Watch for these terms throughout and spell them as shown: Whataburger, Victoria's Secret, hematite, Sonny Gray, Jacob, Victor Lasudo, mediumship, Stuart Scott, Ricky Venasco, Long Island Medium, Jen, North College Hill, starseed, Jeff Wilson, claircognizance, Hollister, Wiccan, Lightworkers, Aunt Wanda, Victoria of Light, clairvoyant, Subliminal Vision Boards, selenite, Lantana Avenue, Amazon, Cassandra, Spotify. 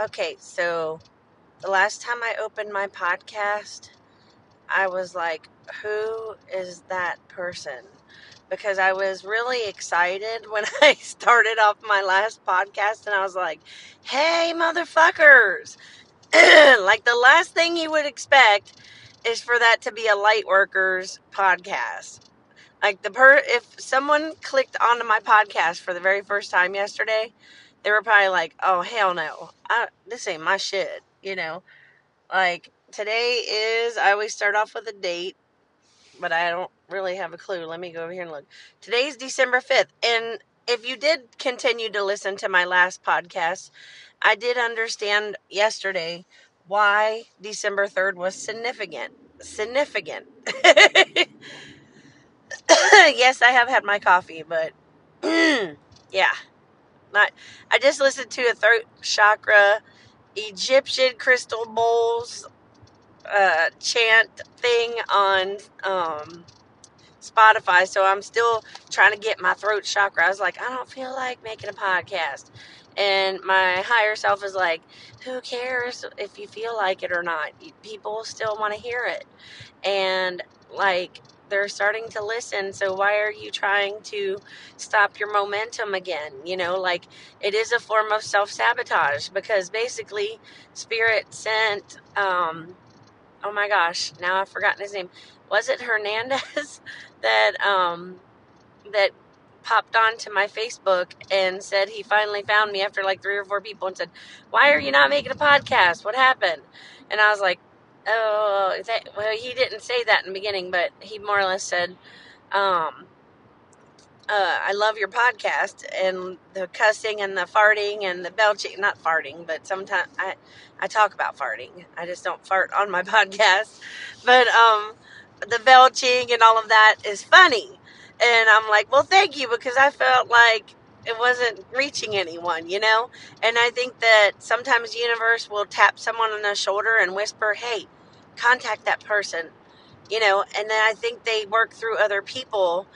Okay, so the last time I opened my podcast, I was like, who is that person? Because I was really excited when I started off my last podcast, and I was like, hey, motherfuckers. Like, the last thing you would expect is for that to be a Lightworkers podcast. Like, if someone clicked onto my podcast for the very first time yesterday, they were probably like, oh, hell no. This ain't my shit, you know? Like, today is, I always start off with a date, but I don't really have a clue. Let me go over here and look. Today's December 5th. And if you did continue to listen to my last podcast, I did understand yesterday why December 3rd was significant. Yes, I have had my coffee, but yeah. I just listened to a throat chakra Egyptian crystal bowls chant thing on Spotify, so I'm still trying to get my throat chakra. I was like, I don't feel like making a podcast. And my higher self is like, who cares if you feel like it or not? People still want to hear it. And, like, they're starting to listen, so why are you trying to stop your momentum again? You know, like, it is a form of self-sabotage, because basically Spirit sent, oh my gosh, now I've forgotten his name. Was it Hernandez that popped onto my Facebook and said he finally found me after like 3 or 4 people and said, why are you not making a podcast? What happened? And I was like, well, he didn't say that in the beginning, but he more or less said, I love your podcast, and the cussing and the farting and the belching, not farting, but sometimes I talk about farting. I just don't fart on my podcast, but, the belching and all of that is funny. And I'm like, well, thank you, because I felt like it wasn't reaching anyone, you know? And I think that sometimes the universe will tap someone on the shoulder and whisper, hey, contact that person, you know, and then I think they work through other people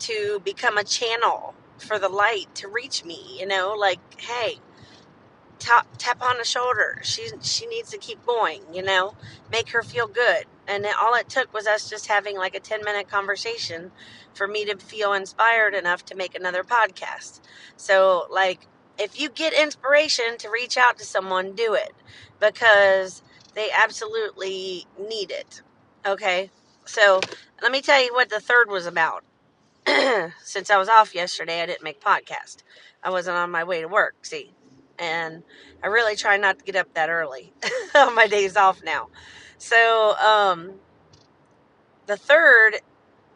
to become a channel for the light to reach me, you know, like, hey, tap on the shoulder. She needs to keep going, you know, make her feel good. And all it took was us just having like a 10-minute conversation for me to feel inspired enough to make another podcast. So, like, if you get inspiration to reach out to someone, do it, because they absolutely need it. Okay. So let me tell you what the third was about. Since I was off yesterday, I didn't make podcast. I wasn't on my way to work. See, and I really try not to get up that early on my days off now. So, the third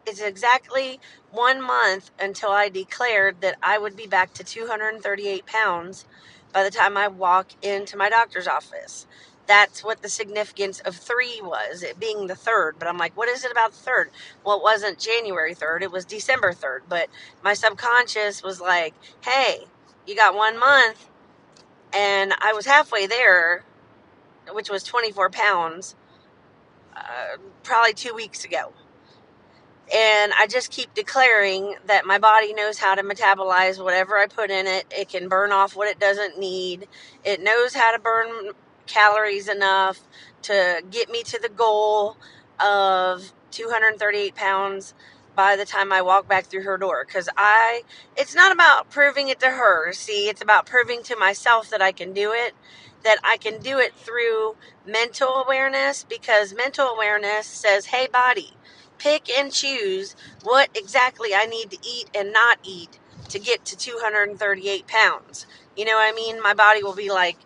is exactly 1 month until I declared that I would be back to 238 pounds by the time I walk into my doctor's office. That's what the significance of 3 was, it being the third. But I'm like, what is it about the third? Well, it wasn't January 3rd. It was December 3rd. But my subconscious was like, hey, you got 1 month. And I was halfway there, which was 24 pounds, probably 2 weeks ago. And I just keep declaring that my body knows how to metabolize whatever I put in it. It can burn off what it doesn't need. It knows how to burn calories enough to get me to the goal of 238 pounds by the time I walk back through her door. Because it's not about proving it to her, see? It's about proving to myself that I can do it. That I can do it through mental awareness, because mental awareness says, hey, body, pick and choose what exactly I need to eat and not eat to get to 238 pounds. You know what I mean? My body will be like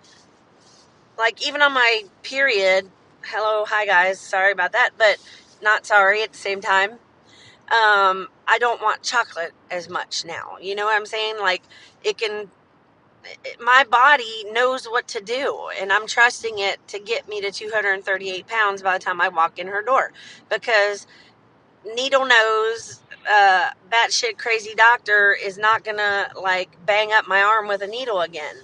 even on my period, hello, hi guys, sorry about that, but not sorry at the same time. I don't want chocolate as much now. You know what I'm saying? Like, my body knows what to do, and I'm trusting it to get me to 238 pounds by the time I walk in her door, because needle nose, batshit crazy doctor is not gonna like bang up my arm with a needle again,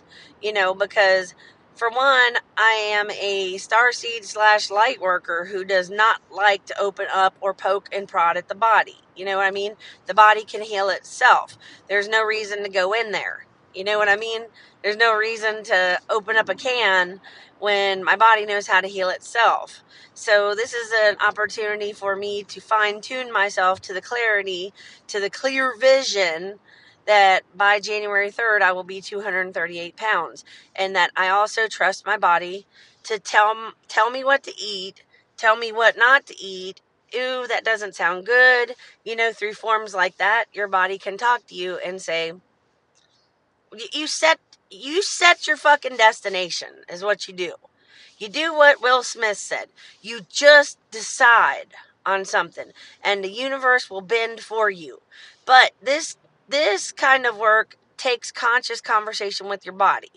you know, because for one, I am a starseed / light worker who does not like to open up or poke and prod at the body. You know what I mean? The body can heal itself. There's no reason to go in there. You know what I mean? There's no reason to open up a can when my body knows how to heal itself. So this is an opportunity for me to fine-tune myself to the clarity, to the clear vision that by January 3rd, I will be 238 pounds. And that I also trust my body to tell me what to eat, tell me what not to eat. Ooh, that doesn't sound good. You know, through forms like that, your body can talk to you and say, you set your fucking destination is what you do. You do what Will Smith said. You just decide on something and the universe will bend for you. But this kind of work takes conscious conversation with your body.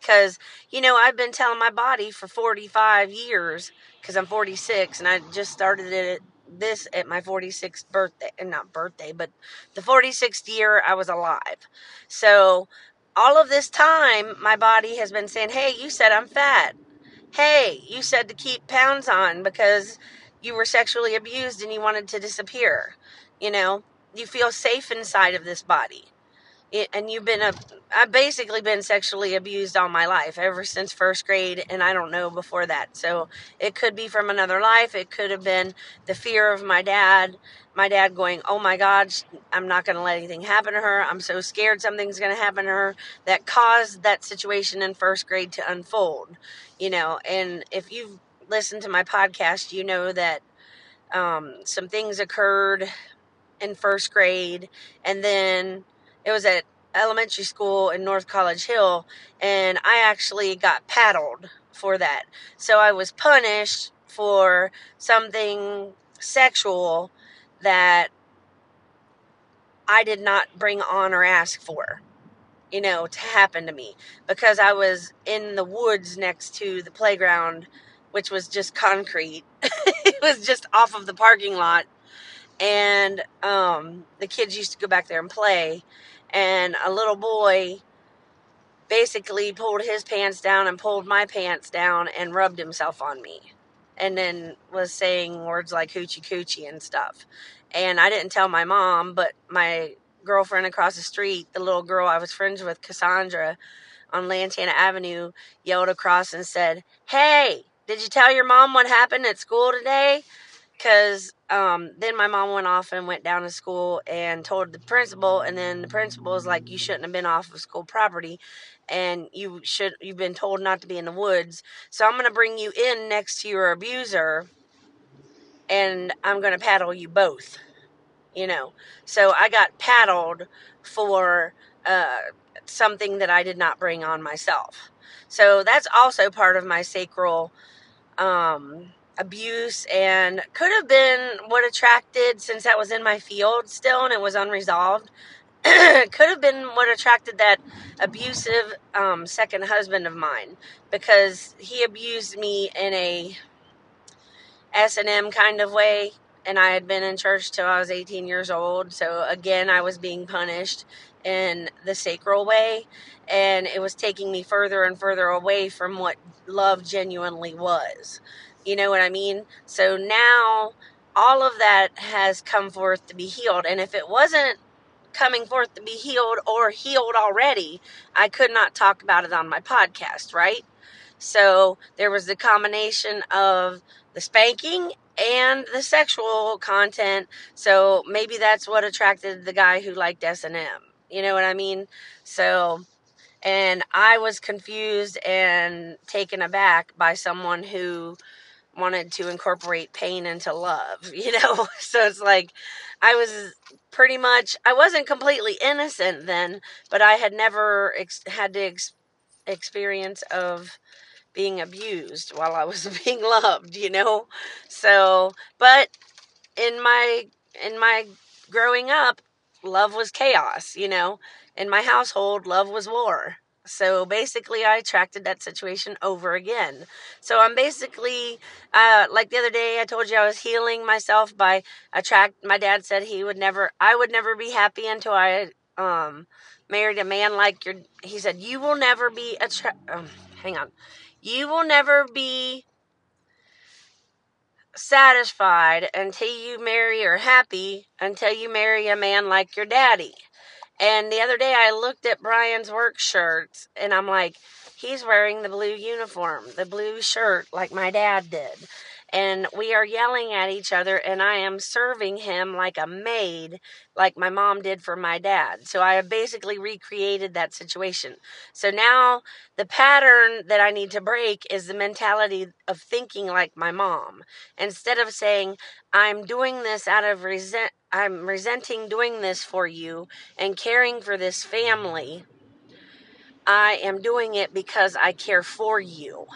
Because, you know, I've been telling my body for 45 years, because I'm 46, and I just started at my 46th birthday, and not birthday, but the 46th year I was alive. So all of this time, my body has been saying, hey, you said I'm fat. Hey, you said to keep pounds on because you were sexually abused and you wanted to disappear. You know, you feel safe inside of this body. And I've basically been sexually abused all my life, ever since first grade, and I don't know before that. So it could be from another life. It could have been the fear of my dad going, oh my God, I'm not going to let anything happen to her. I'm so scared something's going to happen to her. That caused that situation in first grade to unfold, you know. And if you've listened to my podcast, you know that some things occurred in first grade, and then it was at elementary school in North College Hill, and I actually got paddled for that. So I was punished for something sexual that I did not bring on or ask for, you know, to happen to me, because I was in the woods next to the playground, which was just concrete. It was just off of the parking lot. And the kids used to go back there and play. And a little boy basically pulled his pants down and pulled my pants down and rubbed himself on me. And then was saying words like hoochie coochie and stuff. And I didn't tell my mom, but my girlfriend across the street, the little girl I was friends with, Cassandra, on Lantana Avenue, yelled across and said, hey, did you tell your mom what happened at school today? Because then my mom went off and went down to school and told the principal. And then the principal was like, you shouldn't have been off of school property. And you've been told not to be in the woods. So I'm going to bring you in next to your abuser. And I'm going to paddle you both. You know. So I got paddled for something that I did not bring on myself. So that's also part of my sacral abuse, and could have been what attracted, since that was in my field still and it was unresolved, could have been what attracted that abusive second husband of mine, because he abused me in a S&M kind of way, and I had been in church till I was 18 years old, so again I was being punished in the sacral way, and it was taking me further and further away from what love genuinely was. You know what I mean? So now all of that has come forth to be healed. And if it wasn't coming forth to be healed or healed already, I could not talk about it on my podcast, right? So there was the combination of the spanking and the sexual content. So maybe that's what attracted the guy who liked S&M. You know what I mean? So, and I was confused and taken aback by someone who wanted to incorporate pain into love, you know? So it's like, I wasn't completely innocent then, but I had never had the experience of being abused while I was being loved, you know? So, but in my growing up, love was chaos, you know? In my household, love was war. So basically, I attracted that situation over again. So I'm basically, like the other day, I told you I was healing myself by my dad said I would never be happy until I married a man like he said, you will never be, you will never be satisfied until you marry a man like your daddy. And the other day I looked at Brian's work shirts and I'm like, he's wearing the blue uniform, the blue shirt like my dad did. And we are yelling at each other, and I am serving him like a maid, like my mom did for my dad. So I have basically recreated that situation. So now the pattern that I need to break is the mentality of thinking like my mom. Instead of saying, I'm doing this out of I'm resenting doing this for you and caring for this family, I am doing it because I care for you,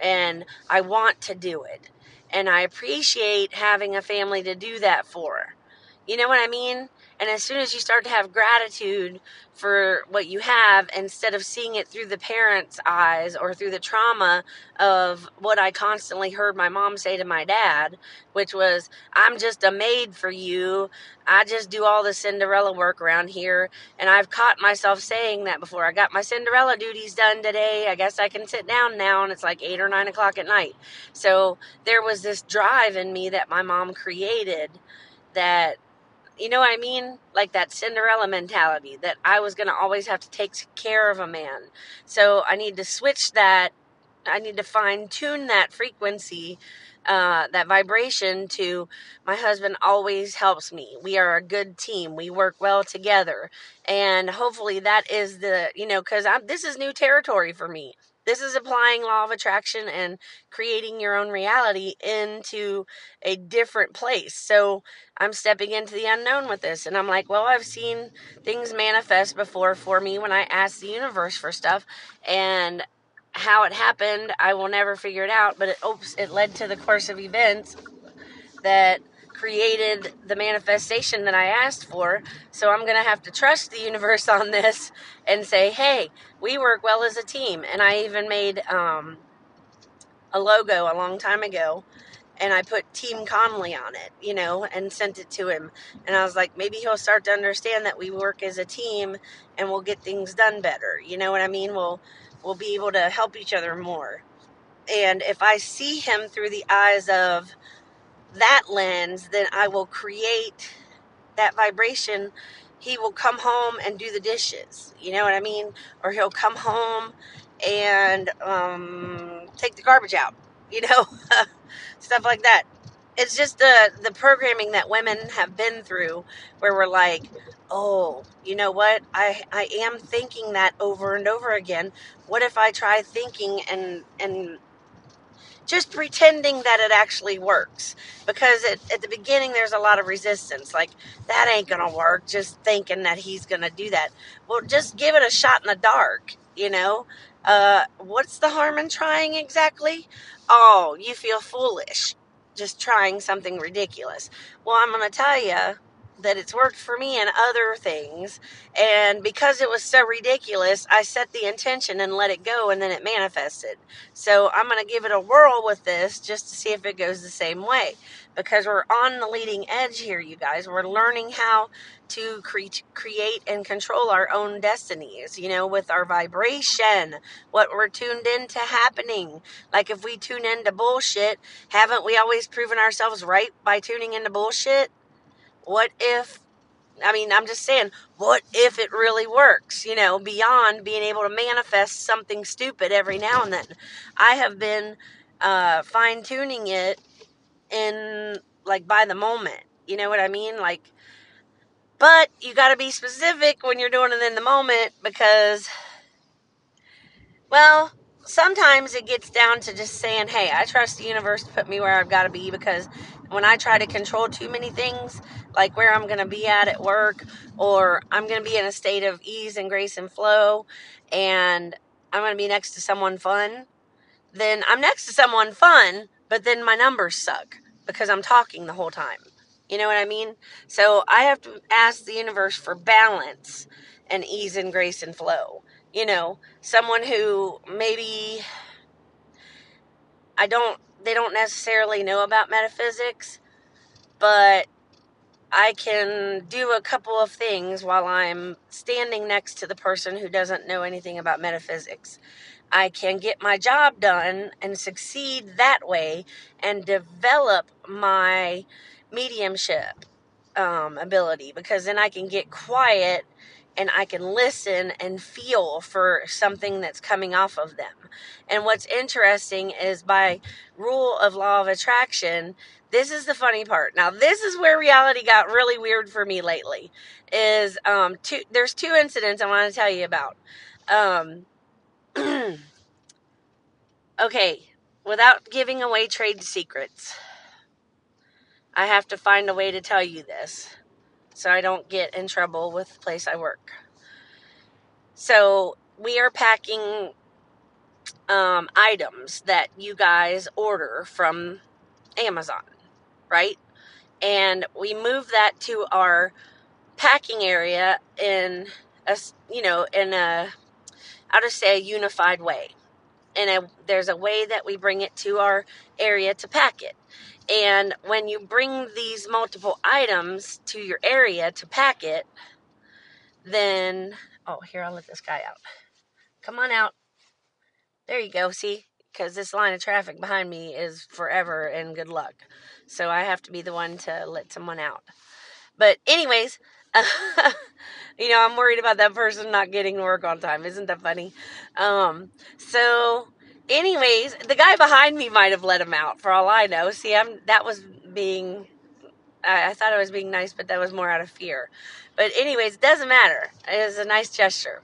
and I want to do it. And I appreciate having a family to do that for. You know what I mean? And as soon as you start to have gratitude for what you have, instead of seeing it through the parents' eyes or through the trauma of what I constantly heard my mom say to my dad, which was, I'm just a maid for you. I just do all the Cinderella work around here. And I've caught myself saying that before. I got my Cinderella duties done today. I guess I can sit down now. And it's like 8 or 9 o'clock at night. So there was this drive in me that my mom created that, you know what I mean? Like that Cinderella mentality that I was going to always have to take care of a man. So I need to switch that. I need to fine tune that frequency, that vibration to my husband always helps me. We are a good team. We work well together. And hopefully that is the, you know, because this is new territory for me. This is applying law of attraction and creating your own reality into a different place. So I'm stepping into the unknown with this. And I'm like, well, I've seen things manifest before for me when I asked the universe for stuff. And how it happened, I will never figure it out. But it led to the course of events that created the manifestation that I asked for. So I'm going to have to trust the universe on this and say, hey, we work well as a team. And I even made a logo a long time ago, and I put Team Conley on it, you know, and sent it to him. And I was like, maybe he'll start to understand that we work as a team and we'll get things done better. You know what I mean? We'll be able to help each other more. And if I see him through the eyes of that lens, then I will create that vibration. He will come home and do the dishes, you know what I mean? Or he'll come home and take the garbage out, you know, stuff like that. It's just the programming that women have been through where we're like, oh, you know what? I am thinking that over and over again. What if I try thinking and just pretending that it actually works? Because at the beginning, there's a lot of resistance. Like, that ain't going to work, just thinking that he's going to do that. Well, just give it a shot in the dark, you know? What's the harm in trying exactly? Oh, you feel foolish just trying something ridiculous. Well, I'm going to tell you that it's worked for me and other things. And because it was so ridiculous, I set the intention and let it go, and then it manifested. So I'm going to give it a whirl with this just to see if it goes the same way, because we're on the leading edge here, you guys. We're learning how to create and control our own destinies, you know, with our vibration, what we're tuned into happening. Like if we tune into bullshit, haven't we always proven ourselves right by tuning into bullshit? What if, I mean, I'm just saying, what if it really works, you know, beyond being able to manifest something stupid every now and then? I have been fine-tuning it in, like, by the moment, you know what I mean? Like, but you got to be specific when you're doing it in the moment because, well, sometimes it gets down to just saying, hey, I trust the universe to put me where I've got to be, because when I try to control too many things, like where I'm going to be at work, or I'm going to be in a state of ease and grace and flow, and I'm going to be next to someone fun, then I'm next to someone fun, but then my numbers suck because I'm talking the whole time. You know what I mean? So I have to ask the universe for balance and ease and grace and flow. You know, someone who maybe they don't necessarily know about metaphysics, but I can do a couple of things while I'm standing next to the person who doesn't know anything about metaphysics. I can get my job done and succeed that way and develop my mediumship ability, because then I can get quiet and I can listen and feel for something that's coming off of them. And what's interesting is by rule of law of attraction, this is the funny part. Now, this is where reality got really weird for me lately, is there's two incidents I want to tell you about. Okay, without giving away trade secrets, I have to find a way to tell you this so I don't get in trouble with the place I work. So we are packing items that you guys order from Amazon, right? And we move that to our packing area in a, you know, in a, I'll just say a unified way. And there's a way that we bring it to our area to pack it. And when you bring these multiple items to your area to pack it, then, oh, here, I'll let this guy out. Come on out. There you go, see? Because this line of traffic behind me is forever and good luck. So I have to be the one to let someone out. But anyways, you know, I'm worried about that person not getting to work on time. Isn't that funny? So anyways, the guy behind me might have let him out for all I know. See, I thought I was being nice, but that was more out of fear. But anyways, it doesn't matter. It was a nice gesture.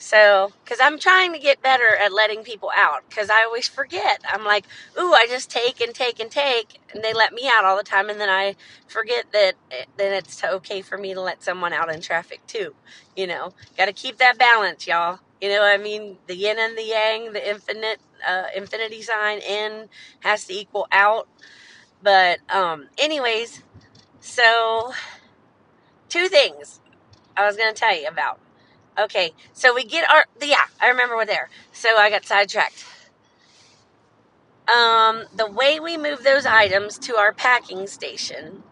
So, because I'm trying to get better at letting people out, because I always forget. I'm like, ooh, I just take and take and take, and they let me out all the time, and then I forget that then it's okay for me to let someone out in traffic too, you know. Got to keep that balance, y'all. You know what I mean? The yin and the yang, the infinite, infinity sign, in has to equal out. But anyways, so two things I was going to tell you about. Okay, so we get I remember we're there. So I got sidetracked. The way we move those items to our packing station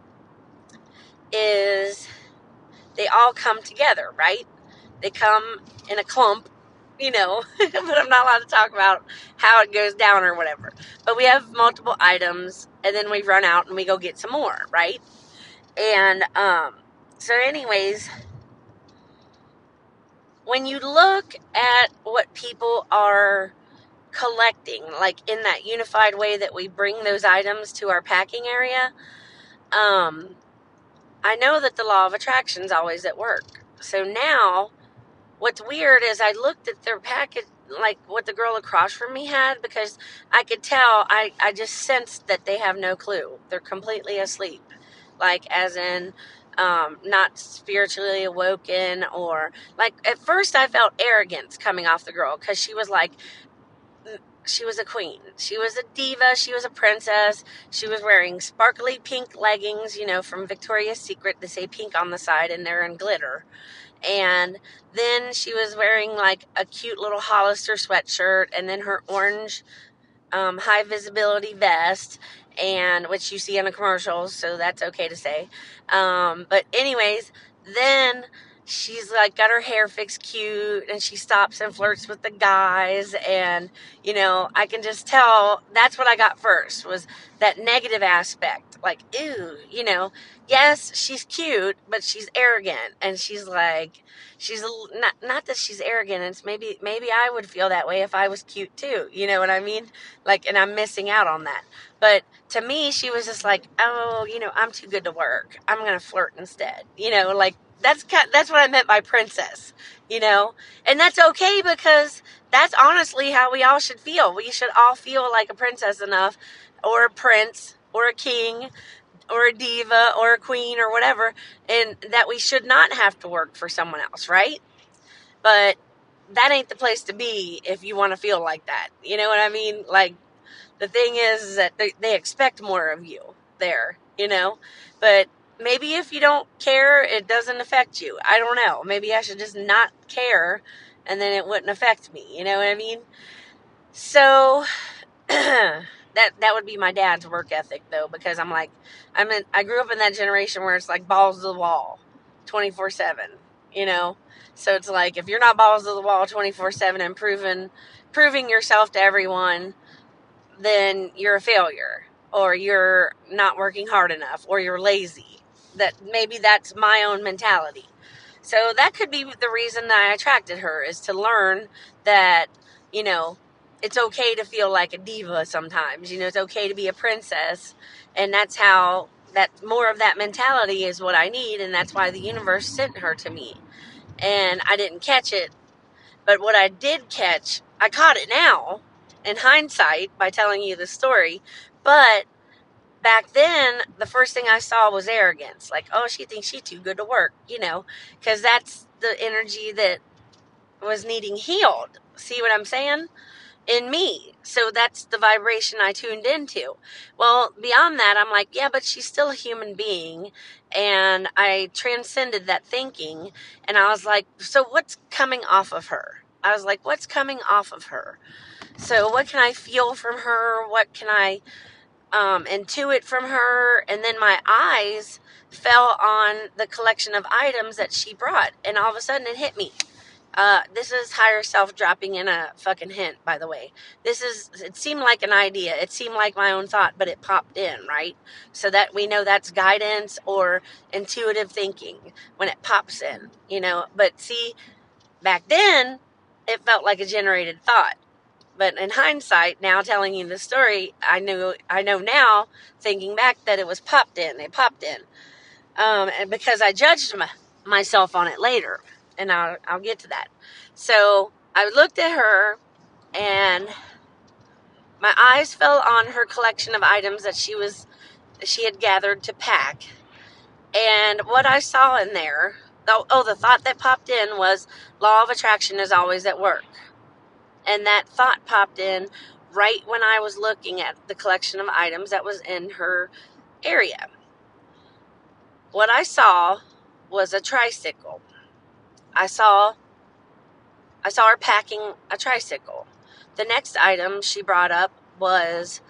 is they all come together, right? They come in a clump, you know, but I'm not allowed to talk about how it goes down or whatever. But we have multiple items, and then we run out and we go get some more, right? And so anyways, when you look at what people are collecting, like in that unified way that we bring those items to our packing area, I know that the law of attraction is always at work. So now, what's weird is I looked at their package, like what the girl across from me had, because I could tell, I just sensed that they have no clue. They're completely asleep, like as in, not spiritually awoken, or like at first I felt arrogance coming off the girl, because she was like, she was a queen, she was a diva, she was a princess, she was wearing sparkly pink leggings, you know, from Victoria's Secret. They say pink on the side and they're in glitter. And then she was wearing like a cute little Hollister sweatshirt, and then her orange high visibility vest, and which you see in the commercials, so that's okay to say. But anyways, then she's like got her hair fixed cute, and she stops and flirts with the guys, and you know, I can just tell that's what I got first, was that negative aspect, like, ew, you know. Yes, she's cute, but she's arrogant, and she's like, she's not that she's arrogant, it's maybe I would feel that way if I was cute too, you know what I mean? Like, and I'm missing out on that. But to me, she was just like, oh, you know, I'm too good to work, I'm gonna flirt instead, you know, like that's what I meant by princess, you know. And that's okay, because that's honestly how we all should feel. We should all feel like a princess enough, or a prince, or a king, or a diva, or a queen, or whatever, and that we should not have to work for someone else, right? But that ain't the place to be if you want to feel like that. You know what I mean? Like, the thing is that they expect more of you there, you know? But maybe if you don't care, it doesn't affect you. I don't know. Maybe I should just not care, and then it wouldn't affect me. You know what I mean? So that would be my dad's work ethic, though, because I'm like, I grew up in that generation where it's like balls to the wall 24/7, you know? So it's like, if you're not balls to the wall 24/7 and proving yourself to everyone, then you're a failure, or you're not working hard enough, or you're lazy. That maybe that's my own mentality. So that could be the reason that I attracted her, is to learn that, you know, it's okay to feel like a diva sometimes. You know, it's okay to be a princess. And that's how, that more of that mentality is what I need. And that's why the universe sent her to me. And I didn't catch it. But what I did catch, I caught it now in hindsight by telling you the story. But back then, the first thing I saw was arrogance. Like, oh, she thinks she's too good to work, you know, because that's the energy that was needing healed. See what I'm saying? In me. So that's the vibration I tuned into. Well, beyond that, I'm like, yeah, but she's still a human being. And I transcended that thinking. And I was like, so what's coming off of her? I was like, what's coming off of her? So what can I feel from her? What can I intuit from her? And then my eyes fell on the collection of items that she brought. And all of a sudden it hit me. This is higher self dropping in a fucking hint, by the way. It seemed like an idea. It seemed like my own thought, but it popped in, right? So that we know that's guidance or intuitive thinking when it pops in, you know. But see, back then, it felt like a generated thought. But in hindsight, now telling you the story, I know now, thinking back, that it was popped in. It popped in. And because I judged myself on it later. And I'll get to that. So I looked at her and my eyes fell on her collection of items that she had gathered to pack. And what I saw in there, the thought that popped in was, law of attraction is always at work. And that thought popped in right when I was looking at the collection of items that was in her area. What I saw was a tricycle. I saw her packing a tricycle. The next item she brought up was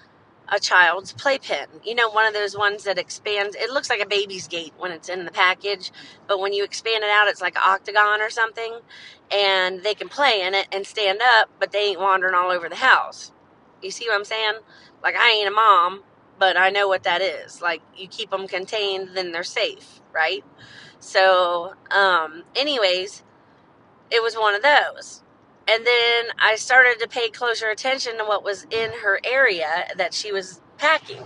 a child's playpen. You know, one of those ones that expands. It looks like a baby's gate when it's in the package, but when you expand it out, it's like an octagon or something, and they can play in it and stand up, but they ain't wandering all over the house. You see what I'm saying? Like, I ain't a mom, but I know what that is. Like, you keep them contained, then they're safe, right? So, anyways, it was one of those. And then I started to pay closer attention to what was in her area that she was packing.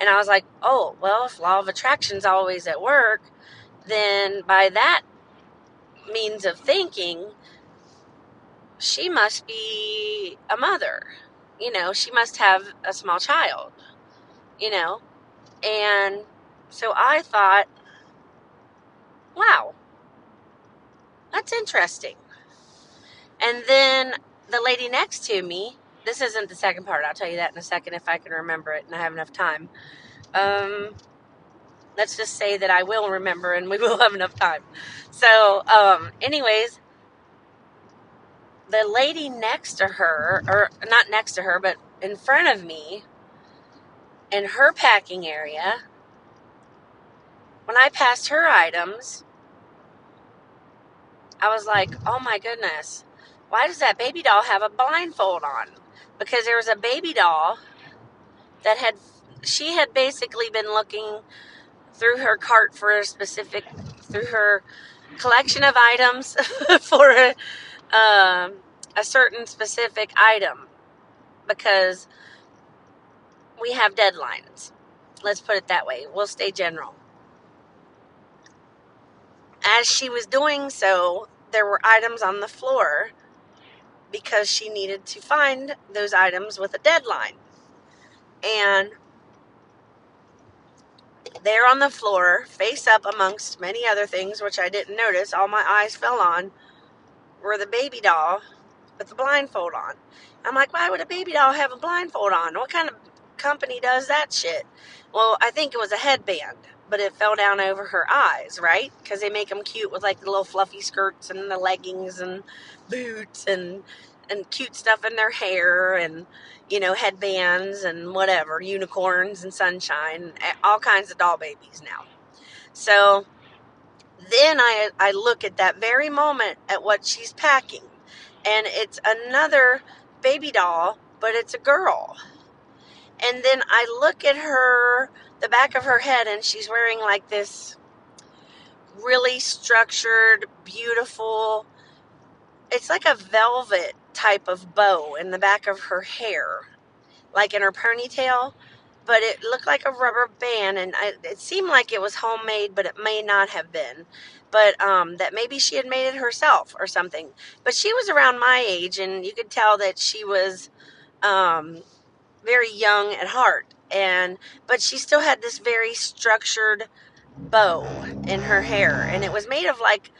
And I was like, oh, well, if law of attraction's always at work, then by that means of thinking, she must be a mother. You know, she must have a small child, you know. And so I thought, wow, that's interesting. And then the lady next to me, this isn't the second part. I'll tell you that in a second if I can remember it and I have enough time. Let's just say that I will remember and we will have enough time. So, anyways, the lady next to her, or not next to her, but in front of me, in her packing area, when I passed her items, I was like, oh my goodness, why does that baby doll have a blindfold on? Because there was a baby doll that she had basically been looking through her cart for a specific, through her collection of items for a certain specific item, because we have deadlines. Let's put it that way. We'll stay general. As she was doing so, there were items on the floor because she needed to find those items with a deadline. And there on the floor, face up amongst many other things, which I didn't notice, all my eyes fell on, were the baby doll with the blindfold on. I'm like, why would a baby doll have a blindfold on? What kind of company does that shit? Well, I think it was a headband. But it fell down over her eyes, right? Because they make them cute with, like, the little fluffy skirts and the leggings and boots and cute stuff in their hair and, you know, headbands and whatever, unicorns and sunshine, all kinds of doll babies now. So then I look at that very moment at what she's packing, and it's another baby doll, but it's a girl. And then I look at her, the back of her head, and she's wearing like this really structured, beautiful. It's like a velvet type of bow in the back of her hair, like in her ponytail. But it looked like a rubber band, and it seemed like it was homemade, but it may not have been. But that maybe she had made it herself or something. But she was around my age, and you could tell that she was very young at heart. But she still had this very structured bow in her hair, and it was made of, like,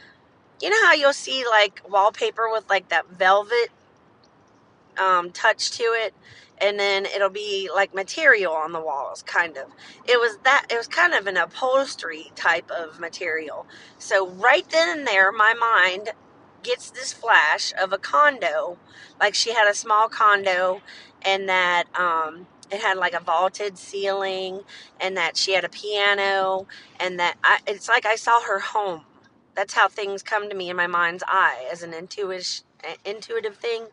you know how you'll see, like, wallpaper with, like, that velvet touch to it? And then it'll be like material on the walls, kind of. It was kind of an upholstery type of material. So right then and there, my mind gets this flash of a condo. Like she had a small condo, and that it had like a vaulted ceiling, and that she had a piano, and that it's like I saw her home. That's how things come to me in my mind's eye as an intuitive thing.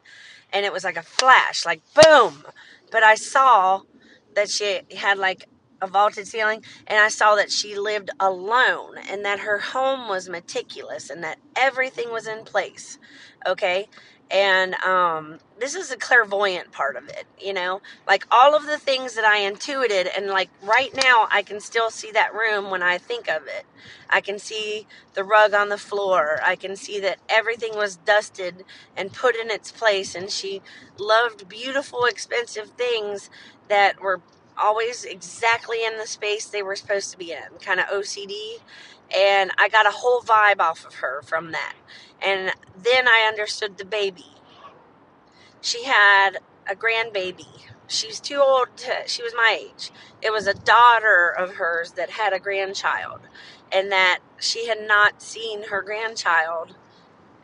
And it was like a flash, like boom. But I saw that she had like a vaulted ceiling, and I saw that she lived alone, and that her home was meticulous, and that everything was in place. Okay. And this is the clairvoyant part of it, you know, like all of the things that I intuited. And like right now, I can still see that room when I think of it. I can see the rug on the floor. I can see that everything was dusted and put in its place. And she loved beautiful, expensive things that were always exactly in the space they were supposed to be in, kind of OCD. And I got a whole vibe off of her from that. And then I understood the baby. She had a grandbaby. She's too old. She was my age. It was a daughter of hers that had a grandchild. And that she had not seen her grandchild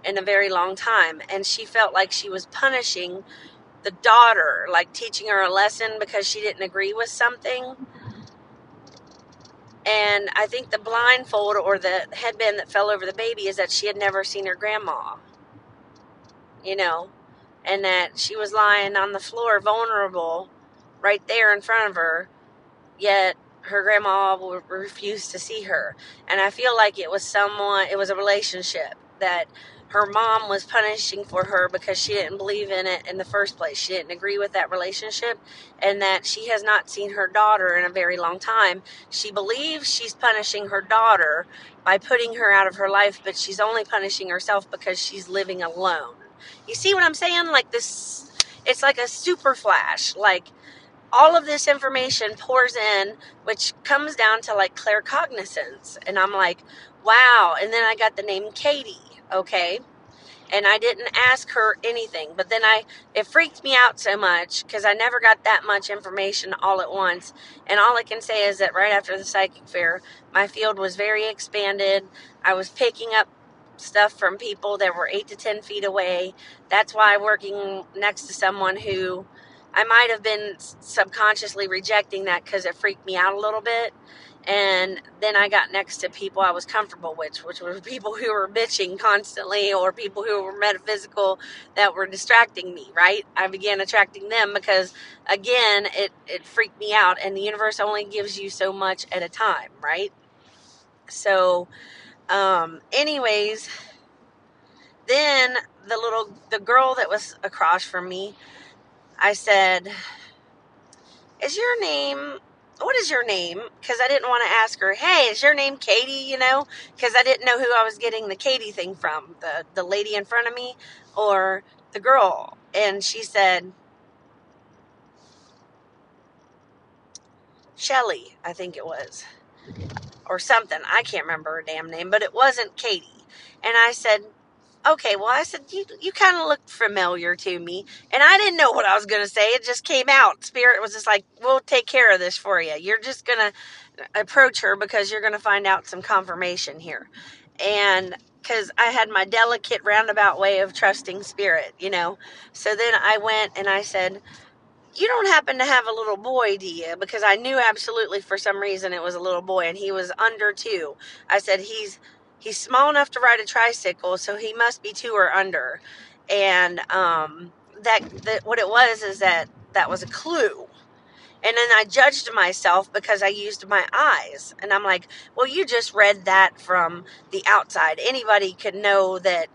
in a very long time. And she felt like she was punishing the daughter, like teaching her a lesson because she didn't agree with something. And I think the blindfold or the headband that fell over the baby is that she had never seen her grandma, you know, and that she was lying on the floor, vulnerable, right there in front of her, yet her grandma refused to see her. And I feel like it was a relationship that her mom was punishing for her because she didn't believe in it in the first place. She didn't agree with that relationship, and that she has not seen her daughter in a very long time. She believes she's punishing her daughter by putting her out of her life, but she's only punishing herself because she's living alone. You see what I'm saying? Like this, it's like a super flash. Like all of this information pours in, which comes down to like claircognizance. And I'm like, wow. And then I got the name Katie. Okay, and I didn't ask her anything, but then it freaked me out so much because I never got that much information all at once. And all I can say is that right after the psychic fair, my field was very expanded. I was picking up stuff from people that were 8 to 10 feet away. That's why working next to someone who I might have been subconsciously rejecting that because it freaked me out a little bit. And then I got next to people I was comfortable with, which were people who were bitching constantly or people who were metaphysical that were distracting me, right? I began attracting them because, again, it freaked me out. And the universe only gives you so much at a time, right? So, anyways, then the girl that was across from me, I said, what is your name? Because I didn't want to ask her, hey, is your name Katie, you know? Because I didn't know who I was getting the Katie thing from, the lady in front of me or the girl. And she said, Shelly, I think it was, or something. I can't remember her damn name, but it wasn't Katie. And I said, okay, well, I said, you kind of looked familiar to me. And I didn't know what I was going to say. It just came out. Spirit was just like, we'll take care of this for you. You're just going to approach her because you're going to find out some confirmation here. And because I had my delicate roundabout way of trusting spirit, you know. So then I went and I said, you don't happen to have a little boy, do you? Because I knew absolutely for some reason it was a little boy. And he was under 2. I said, He's small enough to ride a tricycle, so he must be 2 or under. And what it was is that was a clue. And then I judged myself because I used my eyes. And I'm like, well, you just read that from the outside. Anybody could know that,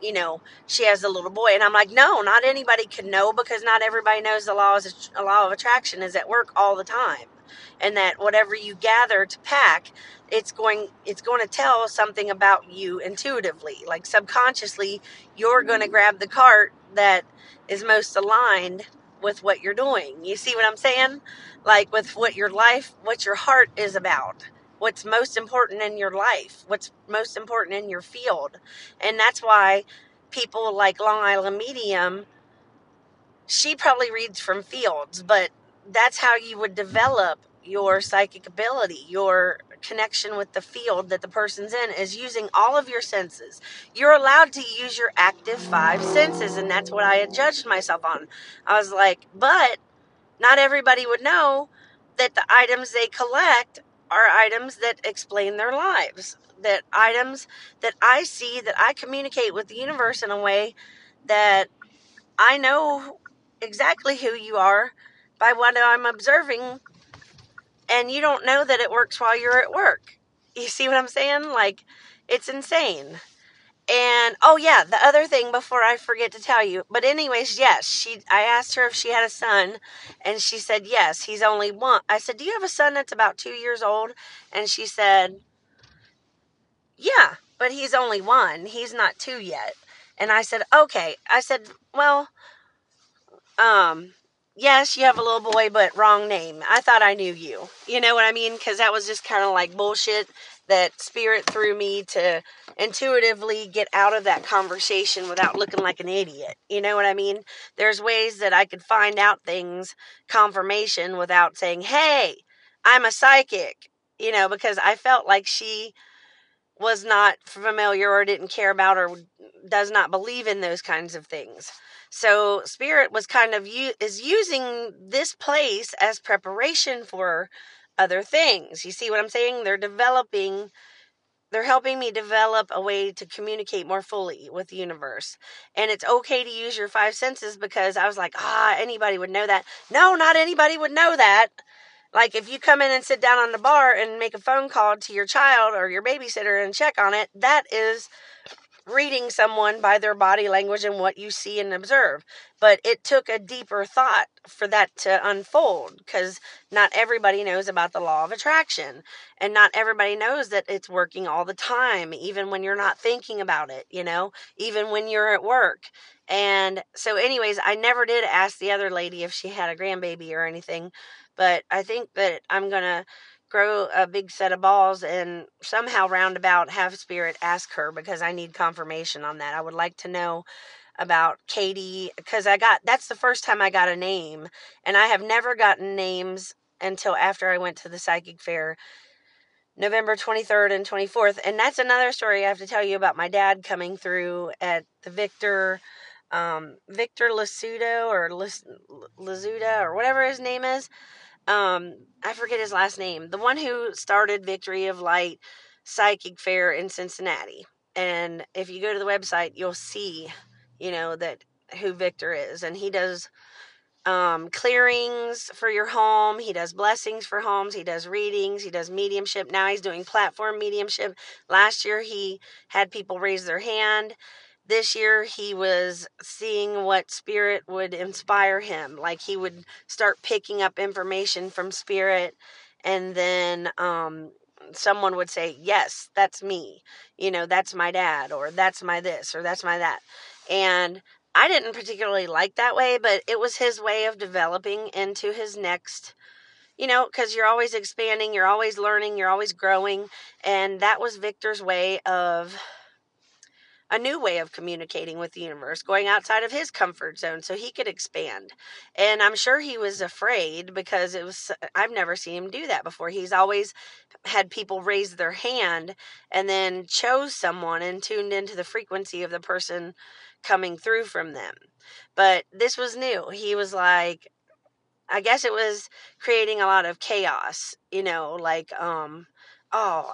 you know, she has a little boy. And I'm like, no, not anybody can know, because not everybody knows the law of attraction is at work all the time. And that whatever you gather to pack, it's going to tell something about you intuitively. Like subconsciously, you're going to grab the cart that is most aligned with what you're doing. You see what I'm saying? Like with what your life, what your heart is about, what's most important in your life, what's most important in your field. And that's why people like Long Island Medium, she probably reads from fields, but that's how you would develop your psychic ability, your connection with the field that the person's in, is using all of your senses. You're allowed to use your active 5 senses, and that's what I had judged myself on. I was like, but not everybody would know that the items they collect are items that explain their lives, that items that I see, that I communicate with the universe in a way that I know exactly who you are by what I'm observing, and you don't know that it works while you're at work. You see what I'm saying? Like, it's insane. And, oh yeah, the other thing before I forget to tell you, but anyways, yes, I asked her if she had a son, and she said, yes, he's only 1. I said, do you have a son that's about 2 years old? And she said, yeah, but he's only 1. He's not 2 yet. And I said, okay. I said, well, yes, you have a little boy, but wrong name. I thought I knew you. You know what I mean? Because that was just kind of like bullshit that spirit threw me to intuitively get out of that conversation without looking like an idiot. You know what I mean? There's ways that I could find out things, confirmation, without saying, hey, I'm a psychic. You know, because I felt like she was not familiar or didn't care about or does not believe in those kinds of things. So spirit was kind of is using this place as preparation for other things. You see what I'm saying? They're helping me develop a way to communicate more fully with the universe. And it's okay to use your 5 senses, because I was like, anybody would know that. No, not anybody would know that. Like if you come in and sit down on the bar and make a phone call to your child or your babysitter and check on it, that is reading someone by their body language and what you see and observe. But it took a deeper thought for that to unfold, because not everybody knows about the law of attraction, and not everybody knows that it's working all the time, even when you're not thinking about it, you know, even when you're at work. And so anyways, I never did ask the other lady if she had a grandbaby or anything, but I think that I'm going to grow a big set of balls and somehow roundabout have spirit ask her, because I need confirmation on that. I would like to know about Katie, because that's the first time I got a name, and I have never gotten names until after I went to the psychic fair November 23rd and 24th. And that's another story I have to tell you about my dad coming through at the Victor Lasudo or Lazuda or whatever his name is. I forget his last name. The one who started Victory of Light Psychic Fair in Cincinnati. And if you go to the website, you'll see, you know, that who Victor is. And he does clearings for your home. He does blessings for homes. He does readings. He does mediumship. Now he's doing platform mediumship. Last year, he had people raise their hand. This year, he was seeing what spirit would inspire him. Like, he would start picking up information from spirit, and then someone would say, yes, that's me. You know, that's my dad, or that's my this, or that's my that. And I didn't particularly like that way, but it was his way of developing into his next, you know, because you're always expanding, you're always learning, you're always growing. And that was Victor's way of a new way of communicating with the universe, going outside of his comfort zone so he could expand. And I'm sure he was afraid, because I've never seen him do that before. He's always had people raise their hand and then chose someone and tuned into the frequency of the person coming through from them. But this was new. He was like, I guess it was creating a lot of chaos, you know, like, oh,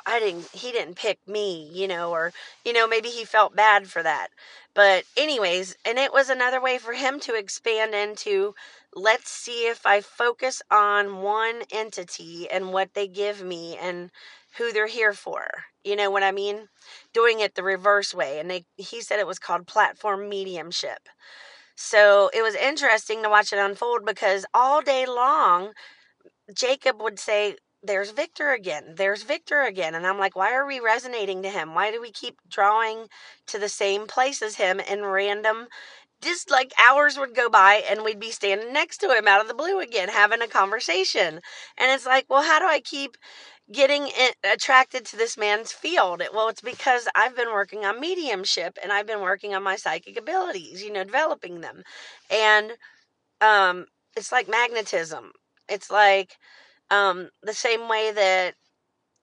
he didn't pick me, or, maybe he felt bad for that. But anyways, and it was another way for him to expand into, let's see if I focus on one entity and what they give me and who they're here for. You know what I mean? Doing it the reverse way. And he said it was called platform mediumship. So it was interesting to watch it unfold, because all day long, Jacob would say, there's Victor again. There's Victor again. And I'm like, why are we resonating to him? Why do we keep drawing to the same place as him in random? Just like hours would go by and we'd be standing next to him out of the blue again, having a conversation. And it's like, well, how do I keep getting attracted to this man's field? Well, it's because I've been working on mediumship and I've been working on my psychic abilities, developing them. And it's like magnetism. It's like, the same way that,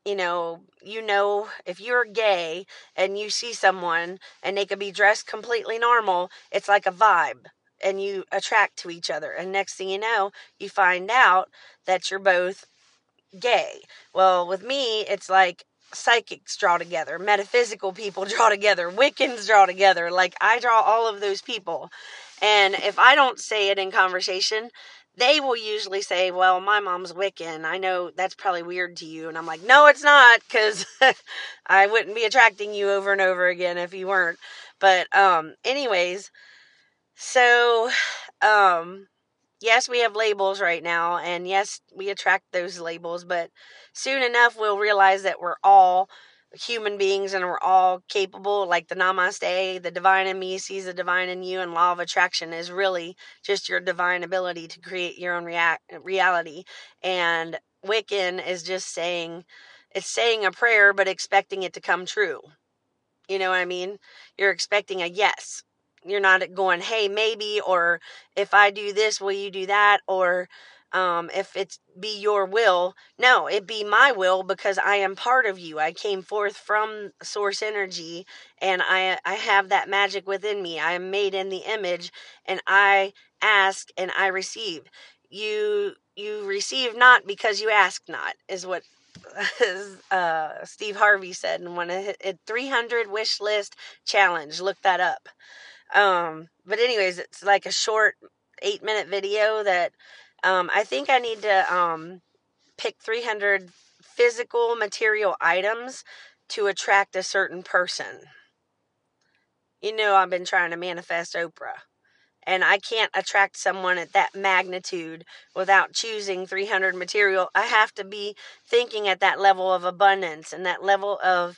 if you're gay and you see someone and they could be dressed completely normal, it's like a vibe and you attract to each other. And next thing you know, you find out that you're both gay. Well, with me, it's like psychics draw together, metaphysical people draw together, Wiccans draw together. Like, I draw all of those people. And if I don't say it in conversation, they will usually say, well, my mom's Wiccan. I know that's probably weird to you. And I'm like, no, it's not, because I wouldn't be attracting you over and over again if you weren't. But anyways, so yes, we have labels right now. And yes, we attract those labels. But soon enough, we'll realize that we're all human beings and we're all capable. Like the namaste, the divine in me sees the divine in you, and law of attraction is really just your divine ability to create your own reality. And Wiccan is just saying, it's saying a prayer, but expecting it to come true. You know what I mean? You're expecting a yes. You're not going, hey, maybe, or if I do this, will you do that? Or if it's be your will, no, it be my will, because I am part of you. I came forth from source energy and I have that magic within me. I am made in the image and I ask and I receive. You receive not because you ask not, is what Steve Harvey said in one of his 300 wish list challenge. Look that up. But anyways, it's like a short 8-minute video that, I think I need to pick 300 physical material items to attract a certain person. I've been trying to manifest Oprah. And I can't attract someone at that magnitude without choosing 300 material. I have to be thinking at that level of abundance and that level of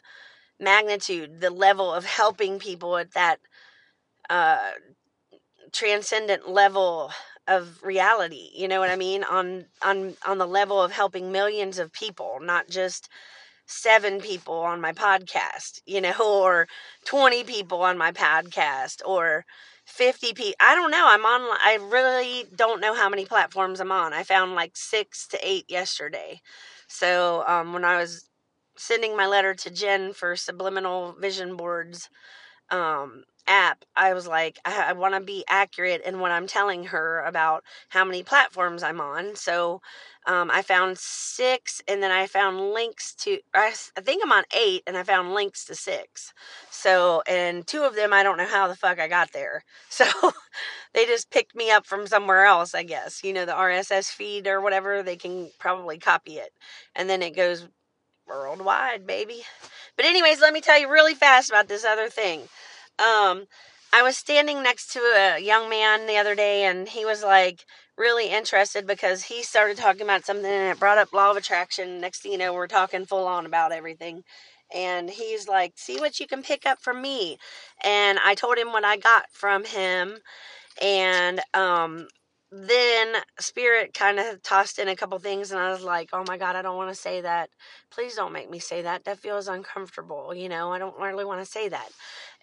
magnitude, the level of helping people at that transcendent level of reality, on the level of helping millions of people, not just 7 people on my podcast, or 20 people on my podcast, or 50 people. I don't know. I really don't know how many platforms I'm on. I found like 6 to 8 yesterday. So, when I was sending my letter to Jen for Subliminal Vision Boards, app, I was like, I want to be accurate in what I'm telling her about how many platforms I'm on. So, I found 6, and then I found links to, I think I'm on 8, and I found links to 6. So, and 2 of them, I don't know how the fuck I got there. So they just picked me up from somewhere else, I guess, the RSS feed or whatever, they can probably copy it. And then it goes worldwide, baby. But anyways, let me tell you really fast about this other thing. I was standing next to a young man the other day, and he was like really interested because he started talking about something and it brought up law of attraction. Next thing you know, we're talking full on about everything. And he's like, see what you can pick up from me. And I told him what I got from him. And, then Spirit kind of tossed in a couple things, and I was like, oh my God, I don't want to say that. Please don't make me say that. That feels uncomfortable. I don't really want to say that.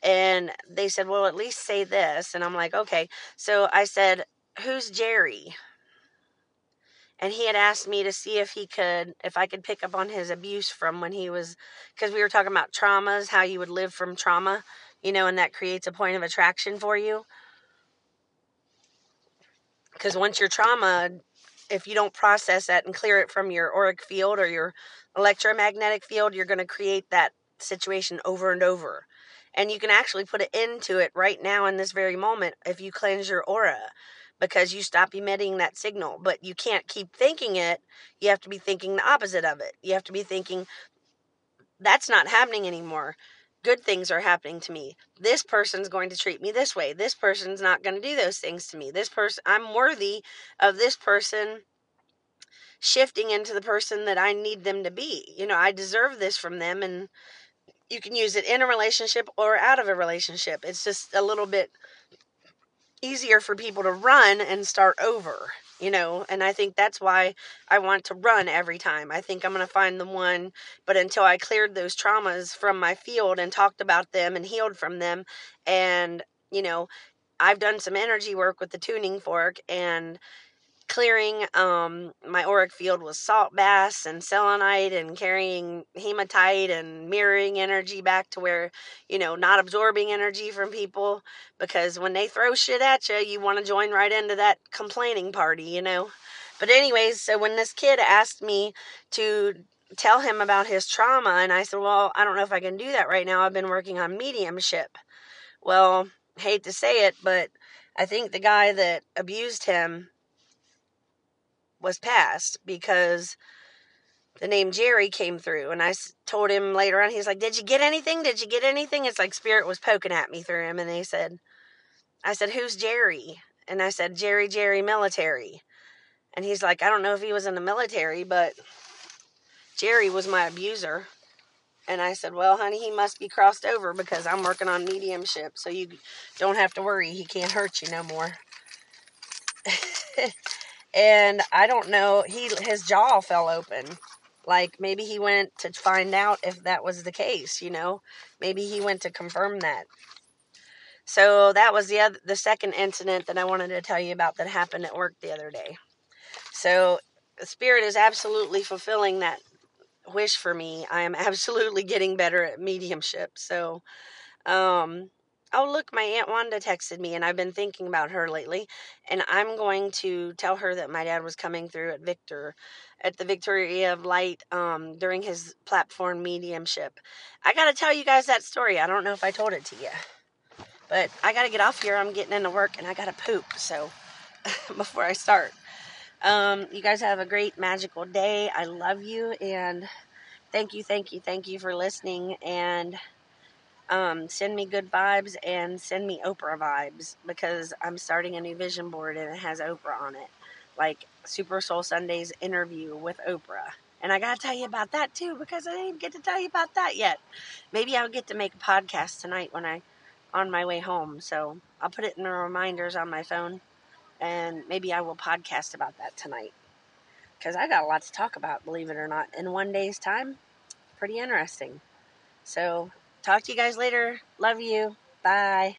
And they said, well, at least say this. And I'm like, okay. So I said, who's Jerry? And he had asked me to see if I could pick up on his abuse from when he was, because we were talking about traumas, how you would live from trauma, and that creates a point of attraction for you. Because once your trauma if you don't process that and clear it from your auric field or your electromagnetic field, you're going to create that situation over and over. And you can actually put an end to it right now in this very moment if you cleanse your aura, because you stop emitting that signal. But you can't keep thinking it. You have to be thinking the opposite of it. You have to be thinking, that's not happening anymore. Good things are happening to me. This person's going to treat me this way. This person's not going to do those things to me. This person, I'm worthy of this person shifting into the person that I need them to be. You know, I deserve this from them. And you can use it in a relationship or out of a relationship. It's just a little bit easier for people to run and start over, you know, and I think that's why I want to run every time. I think I'm going to find the one, but until I cleared those traumas from my field and talked about them and healed from them, and, you know, I've done some energy work with the tuning fork and clearing my auric field with salt baths and selenite and carrying hematite and mirroring energy back to where, you know, not absorbing energy from people, because when they throw shit at you, you want to join right into that complaining party, you know. But anyways, so when this kid asked me to tell him about his trauma, and I said, well, I don't know if I can do that right now. I've been working on mediumship. Well, hate to say it, but I think the guy that abused him was passed, because the name Jerry came through, and I told him later on, he's like, did you get anything? Did you get anything? It's like spirit was poking at me through him. And they said, I said, who's Jerry? And I said, Jerry military. And he's like, I don't know if he was in the military, but Jerry was my abuser. And I said, well, honey, he must be crossed over, because I'm working on mediumship. So you don't have to worry. He can't hurt you no more. And I don't know, his jaw fell open. Like, maybe he went to find out if that was the case, you know. Maybe he went to confirm that. So that was the second incident that I wanted to tell you about that happened at work the other day. So Spirit is absolutely fulfilling that wish for me. I am absolutely getting better at mediumship. So, oh, look, my Aunt Wanda texted me, and I've been thinking about her lately, and I'm going to tell her that my dad was coming through at the Victoria of Light, during his platform mediumship. I got to tell you guys that story. I don't know if I told it to you, but I got to get off here. I'm getting into work, and I got to poop, so before I start. You guys have a great magical day. I love you, and thank you for listening, and send me good vibes and send me Oprah vibes, because I'm starting a new vision board and it has Oprah on it, like Super Soul Sunday's interview with Oprah. And I got to tell you about that too, because I didn't get to tell you about that yet. Maybe I'll get to make a podcast tonight when on my way home. So I'll put it in the reminders on my phone, and maybe I will podcast about that tonight, because I got a lot to talk about, believe it or not, in one day's time. Pretty interesting. So talk to you guys later. Love you. Bye.